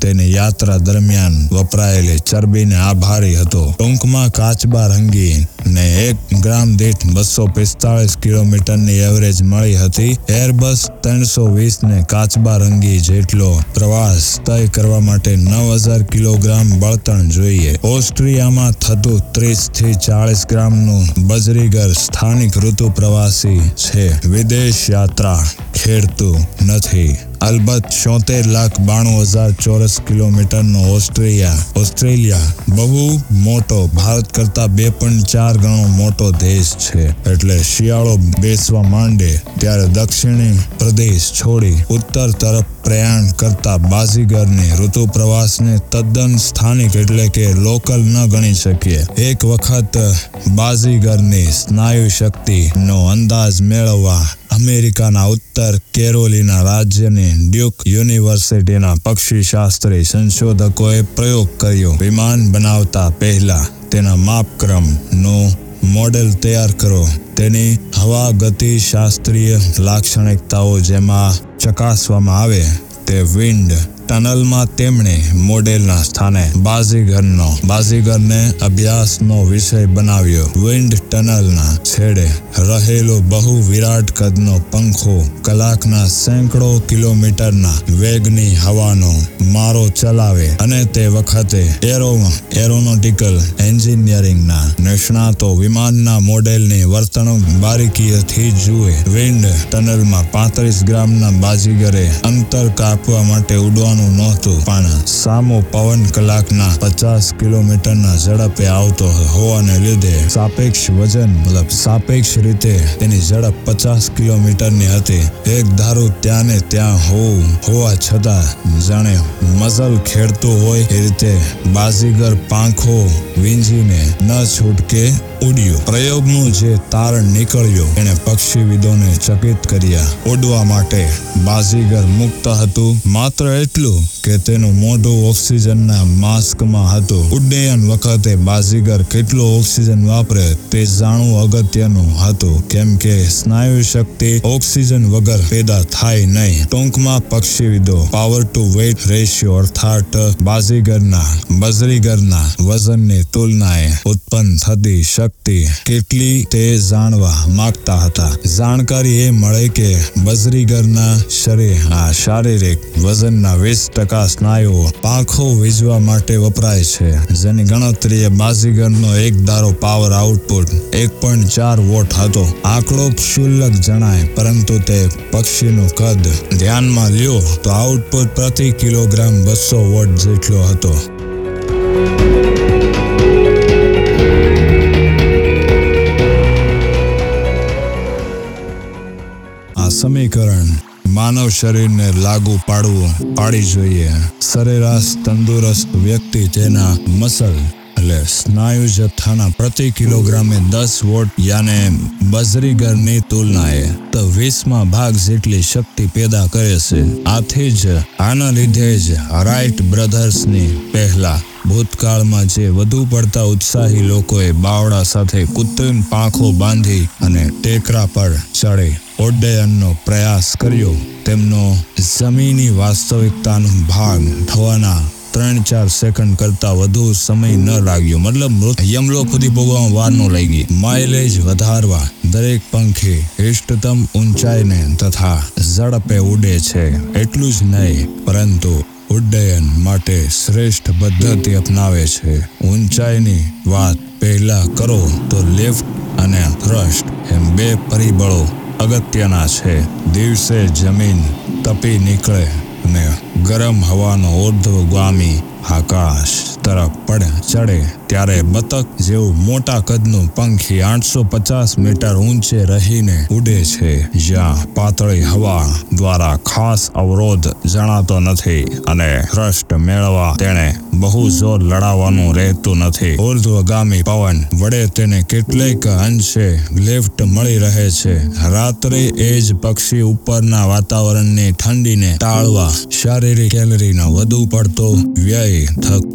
તેની યાત્રા દરમિયાન વપરાયેલી ચરબીને આભારી હતો। ટૂંકમાં કાચબા રંગી ને એક ગ્રામ દીઠ બસો પિસ્તાળીસ કિલોમીટરની એવરેજ મળી હતી। એરબસ ત્રણસો વીસ ને કાચબા રંગી જેટલો પ્રવાસ તય કરવા માટે નવ હજાર કિલોગ્રામ બળતણ જોઈએ। ઓસ્ટ્રિયામાં થતું ત્રીસ થી ચાલીસ ગ્રામનું બજરીગર સ્થાનિક ઋતુ પ્રવાસી છે, વિદેશ યાત્રા ખેડતું નથી। અલબત્ત છોતેર લાખ બાણું હજાર ચોરસ કિલોમીટરનો ઓસ્ટ્રેલિયા ઓસ્ટ્રેલિયા બહુ મોટો, ભારત કરતા બે પોઈન્ટ ચાર ગણો મોટો દેશ છે, એટલે શિયાળો બેસવા માંડે ત્યારે દક્ષિણી પ્રદેશ છોડી ઉત્તર તરફ પ્રયાણ કરતા બાજીગરની ઋતુ પ્રવાસને તદ્દન સ્થાનિક એટલે કે લોકલ ન ગણી શકીએ। એક વખત બાજીગરની સ્નાયુ શક્તિનો અંદાજ મેળવવા અમેરિકાના ઉત્તર કેરોલિના રાજ્યની ડ્યુક યુનિવર્સિટીના પક્ષીશાસ્ત્રી સંશોધકોએ પ્રયોગ કર્યો। વિમાન બનાવતા પહેલા તેના માપક્રમનું મોડેલ તૈયાર કરો, તેની હવા ગતિ શાસ્ત્રીય લાક્ષણિકતાઓ જેમાં ચકાસવામાં આવે। તે વિન્ડ ટનલમાં તેમણે મોડેલના સ્થાને બાજીગરનો બાજીગરને અભ્યાસનો વિષય બનાવ્યો। વિન્ડ ટનલના છેડે રહેલો બહુ વિરાટ કદનો પંખો કલાકના સેંકડો કિલોમીટરના વેગની હવાનો મારો ચલાવે, અને તે વખતે એરો એરોનોટિકલ એન્જિનિયરિંગના નિષ્ણાતો વિમાનના મોડેલની વર્તણૂક બારીકીથી જુએ। વિન્ડ ટનલમાં પાંત્રીસ ગ્રામના બાજીગરે અંતર કાપવા માટે ઉડવા નહોતું, પણ સામો પવન કલાકના પચાસ કિલોમીટરના ઝડપે આવતો હોવાને લીધે સાપેક્ષ વજન મતલબ સાપેક્ષ રીતે તેની ઝડપ પચાસ કિલોમીટરની હતી। એક ધારું ત્યાં ને ત્યાં હોવું હોવા છતાં જાણે મઝલ ખેડતું હોય એ રીતે બાજીગર પાંખો વીંજીને ન છૂટકે ઉડ્યું। પ્રયોગનું જે તારણ નીકળ્યું એને પક્ષીવિદોને ચકિત કર્યા। ઉડવા માટે બાજીગર મુક્ત હતું, માત્ર એટલું કે તેનું મોઢું ઓક્સિજનના માસ્કમાં હતું। ઉડ્ડયન વખતે બાજીગર કેટલો ઓક્સિજન વાપરે તે જાણવું અગત્યનું હતું, કેમ કે સ્નાયુ શક્તિ ઓક્સિજન વગર પેદા થાય નહીં। ટૂંકમાં પક્ષીવિદો પાવર ટુ વેઇટ રેશિયો અર્થાત બાજીગરના બજરીગરના વજનની તુલનાએ ઉત્પન્ન થતી શક્તિ કેટલી તે જાણવા માંગતા હતા। જાણકારી એ મળે કે બજરીગરના શરીર આ શારીરિક વજનના વીસ ટકા સ્નાયુઓ પાંખો વીજવા માટે વપરાય છે, જેની ગણતરીએ બાજીગરનો એક ધારો પાવર આઉટપુટ એક પોઈન્ટ ચાર વોટ હતો। આંકડો ક્ષુલ્લક જણાય, પરંતુ તે પક્ષીનું કદ ધ્યાનમાં લ્યો તો આઉટપુટ પ્રતિ કિલોગ્રામ બસો વોટ જેટલો હતો। સમીકરણ માનવ શરીરને લાગુ પાડવું પાડી જોઈએ। સરેરાશ તંદુરસ્ત વ્યક્તિ તેના મસલ એટલે સ્નાયુ જથ્થાના પ્રતિ કિલોગ્રામે દસ વોટ યાને બજરીગરની તુલનાએ વીસમાં ભાગ જેટલી શક્તિ પેદા કરે છે। આથી જ આના લીધે જ રાઇટ બ્રધર્સની પહેલા ભૂતકાળમાં જે વધુ પડતા ઉત્સાહી લોકોએ બાવડા સાથે કૃત્રિમ પાંખો બાંધી અને ટેકરા પર ચડી ઉડ્ડયનનો પ્રયાસ કર્યો, તેમનો જમીની વાસ્તવિકતાનો ભાગ થવાના ત્રણ ચાર સેકન્ડ કરતા વધુ સમય ન લાગ્યો, મતલબ મૃત યમલોક સુધી ભોગવવામાં વાર ન લાગી। માઇલેજ વધારવા દરેક પંખી ઇષ્ટતમ ઊંચાઈને તથા ઝડપે ઉડે છે, એટલું જ નહીં પરંતુ ઉડ્ડયન માટે શ્રેષ્ઠ પદ્ધતિ અપનાવે છે। ઊંચાઈની વાત પહેલા કરો તો લિફ્ટ અને થ્રસ્ટ એમ બે પરિબળો અગત્યના છે. દિવસે જમીન તપી નીકળે ને ગરમ હવાનો ઉર્ધ્વગામી આકાશ તરફ પણ ચડે ત્યારે બતક જેવું મોટા કદનું પંખી આઠસો પચાસ મીટર ઊંચે રહીને ઉડે છે, જ્યાં પાતળી હવા દ્વારા ખાસ અવરોધ જણાતો નથી અને થ્રસ્ટ મેળવવા તેણે બહુ જોર લડાવવાનું રહેતું નથી. ઉર્ધ્વગામી પવન વડે તેને કેટલેક અંશે લિફ્ટ મળી રહે છે. રાત્રે એ જ પક્ષી ઉપરના વાતાવરણની ઠંડીને ટાળવા, શારીરિક કેલરીનો વધુ પડતો વ્યય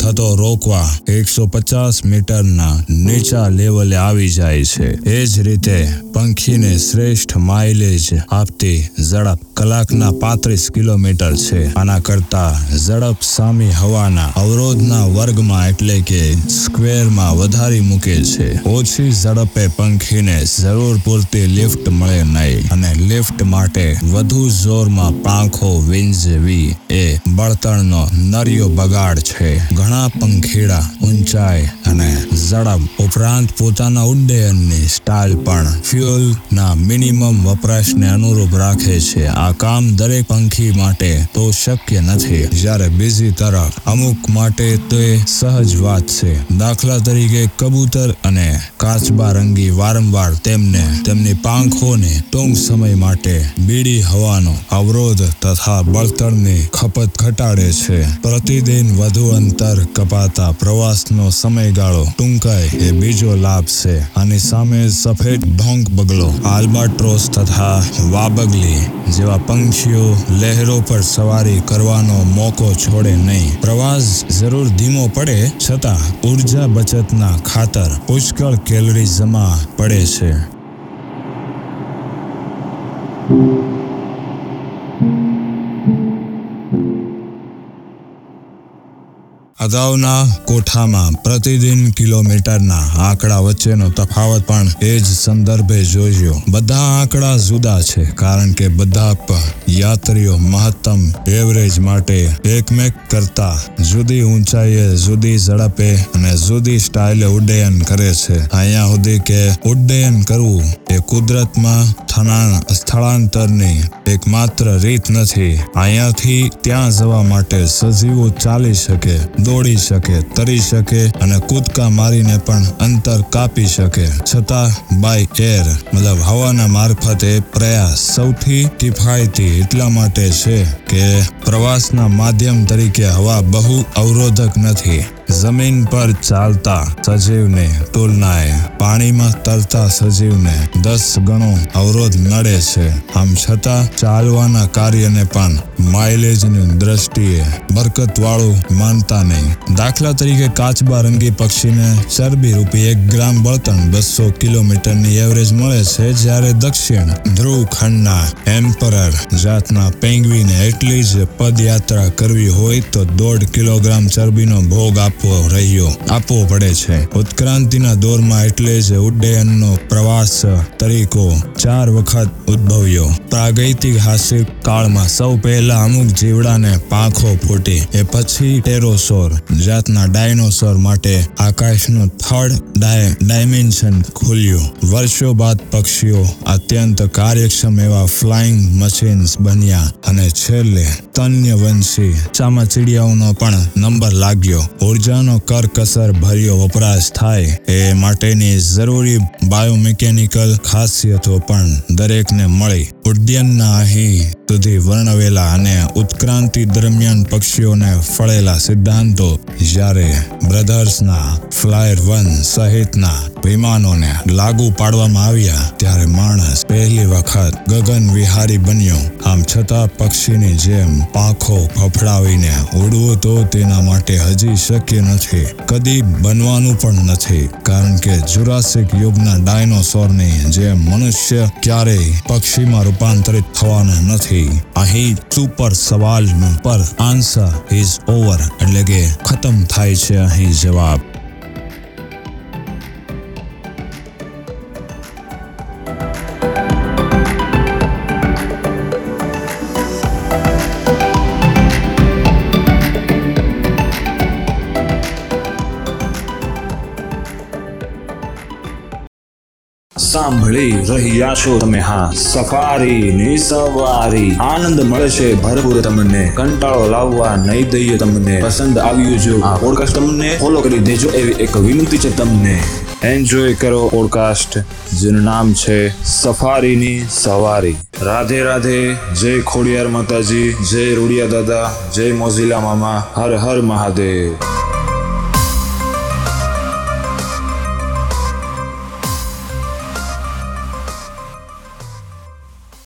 થતો રોકવા એકસો પચાસ મીટરના નીચા લેવલે આવી જાય છે. એ જ રીતે પંખીને શ્રેષ્ઠ માઇલેજ આપતી ઝડપ કલાકના પાંત્રીસ કિલોમીટર છે. આના કરતાં ઝડપ સામી હવાના અવરોધના વર્ગમાં એટલે કે સ્ક્વેરમાં વધારી મૂકે છે. ઓછી ઝડપે પંખીને જરૂર પૂરતી લિફ્ટ મળે નહીં અને લિફ્ટ માટે વધુ જોરમાં પાંખો વીંઝવી એ બળતણનો નરિયો બગાડ છે. ઘણા પંખીડા ઊંચાઈ અને ઝડપ ઉપરાંત પોતાના ઉડ્ડયનની સ્ટાઇલ પણ ફ્યુઅલના મિનિમમ વપરાશને અનુરૂપ રાખે છે. આ કામ દરેક પંખી માટે તો શક્ય નથી, જ્યારે બીજી તરફ અમુક માટે તે સહજ વાત છે. દાખલા તરીકે કબૂતર અને કાચબા રંગી વારંવાર તેમને તેમની પાંખોને ટૂંક સમય માટે બીડી હવાનો અવરોધ તથા બળતણની ખપત ઘટાડે છે. પ્રતિદિન વધુ અંતર કપાતા પ્રવાસનો સમયગાળો ટૂંકાય એ બીજો લાભ છે. આની સામે સફેદ ઢોંક બગલો, આલ્બાટ્રોસ તથા વાબગલી જેવા પંખીઓ લહેરો પર સવારી કરવાનો મોકો છોડે નહીં. પ્રવાસ જરૂર ધીમો પડે છતાં ઉર્જા બચતના ખાતર પુષ્કળ કેલરી જમા પડે છે. અગાઉના કોઠામાં પ્રતિદિન કિલોમીટરના આંકડા વચ્ચેનો તફાવત પણ એ જ સંદર્ભે જોયો. બધા આંકડા જુદા છે કારણ કે બધા યાત્રીઓ મહત્તમ એવરેજ માટે એકમેક કરતા જુદી ઊંચાઈએ, જુદી ઝડપે અને જુદી સ્ટાઇલે ઉડ્ડયન કરે છે. અહીંયા સુધી કે ઉડ્ડયન કરવું એ કુદરતમાં સ્થળાંતરની એકમાત્ર રીત નથી. અહીંયાથી ત્યાં જવા માટે સજીવો ચાલી શકે, દોડી શકે, તરી શકે અને કૂદકા મારીને પણ અંતર કાપી શકે. છતાં બાય એર મતલબ હવાના મારફતે પ્રયાસ સૌથી કિફાયતી એટલા માટે છે કે પ્રવાસના માધ્યમ તરીકે હવા બહુ અવરોધક નથી. જમીન પર ચાલતા સજીવને તુલનાએ પાણીમાં તરતા સજીવને દસ ગણો અવરોધ નડે છે. આમ છતાં ચાલવાના કાર્યને પણ માઇલેજની દ્રષ્ટિએ બરકતવાળું માનતા નહીં. દાખલા તરીકે કાચબા રંગી પક્ષીને ચરબી રૂપી એક ગ્રામ બળતણ બસો કિલોમીટરની એવરેજ મળે છે, જ્યારે દક્ષિણ ધ્રુવ ખંડના એમ્પરર જાતના પેંગ્વીને એટલી જ પદયાત્રા કરવી હોય તો દોઢ કિલોગ્રામ ચરબીનો ભોગ આપ રહ્યો આપવો પડે છે. ઉત્ક્રાંતિના દોરમાં એટલે જ ઉડ્ડયનનો પ્રવાસ તરીકો ચાર વખત ઉદ્ભવ્યો. પ્રાગૈતિહાસિક કાળમાં સૌ પહેલા અમુક જીવડાને પાંખો ફૂટી, એ પછી ટેરોસોર જાતના ડાયનોસોર માટે આકાશનું થર્ડ ડાયમેન્શન ખુલ્યું. વર્ષો બાદ પક્ષીઓ અત્યંત કાર્યક્ષમ એવા ફ્લાઇંગ મશીન્સ બન્યા અને છેલ્લે તન્યવંશી ચામાચીડિયાઓનો પણ નંબર લાગ્યો. ઉર્જાનો કરકસર ભર્યો વપરાશ થાય એ માટેની જરૂરી બાયોમિકેનિકલ ખાસિયતો પણ દરેકને મળી. ઉડ્ડયનના અહીં સુધી વર્ણવેલા અને ઉત્ક્રાંતિ દરમિયાન પક્ષીઓને ફળેલા સિદ્ધાંતો જ્યારે બ્રધર્સના ફ્લાયર વન સહિતના વિમાનોને લાગુ પાડવામાં આવ્યા ત્યારે માણસ પહેલી વખત ગગન વિહારી બન્યો. આમ છતાં પક્ષીની જેમ પાંખો ફફડાવીને ઉડવું તો તેના માટે હજી શક્ય નથી, કદી બનવાનું પણ નથી, કારણ કે જુરાસિક યુગના ડાયનોસોરની જેમ મનુષ્ય ક્યારેય પક્ષીમાં રૂપાંતરિત થવાનું નથી. અહીં સુપર સવાલ પર આન્સર ઇઝ ઓવર એટલે કે ખતમ થાય છે અહીં જવાબ. સાંભળી રહ્યા છો તમે હા સફારી ની સવારી આનંદ મળશે ભરપૂર તમને કંટાળો લાવવા નહીં દઈએ તમને પસંદ આવ્યું જો આ પોડકાસ્ટ તમને ફોલો કરી દેજો એવી એક વિનંતી છે તમને એન્જોય કરો પોડકાસ્ટ જેનું નામ છે સફારી ની સવારી રાધે રાધે જય ખોડિયાર માતાજી જય રૂડિયા દાદા જય મોજીલા મામા હર હર મહાદેવ।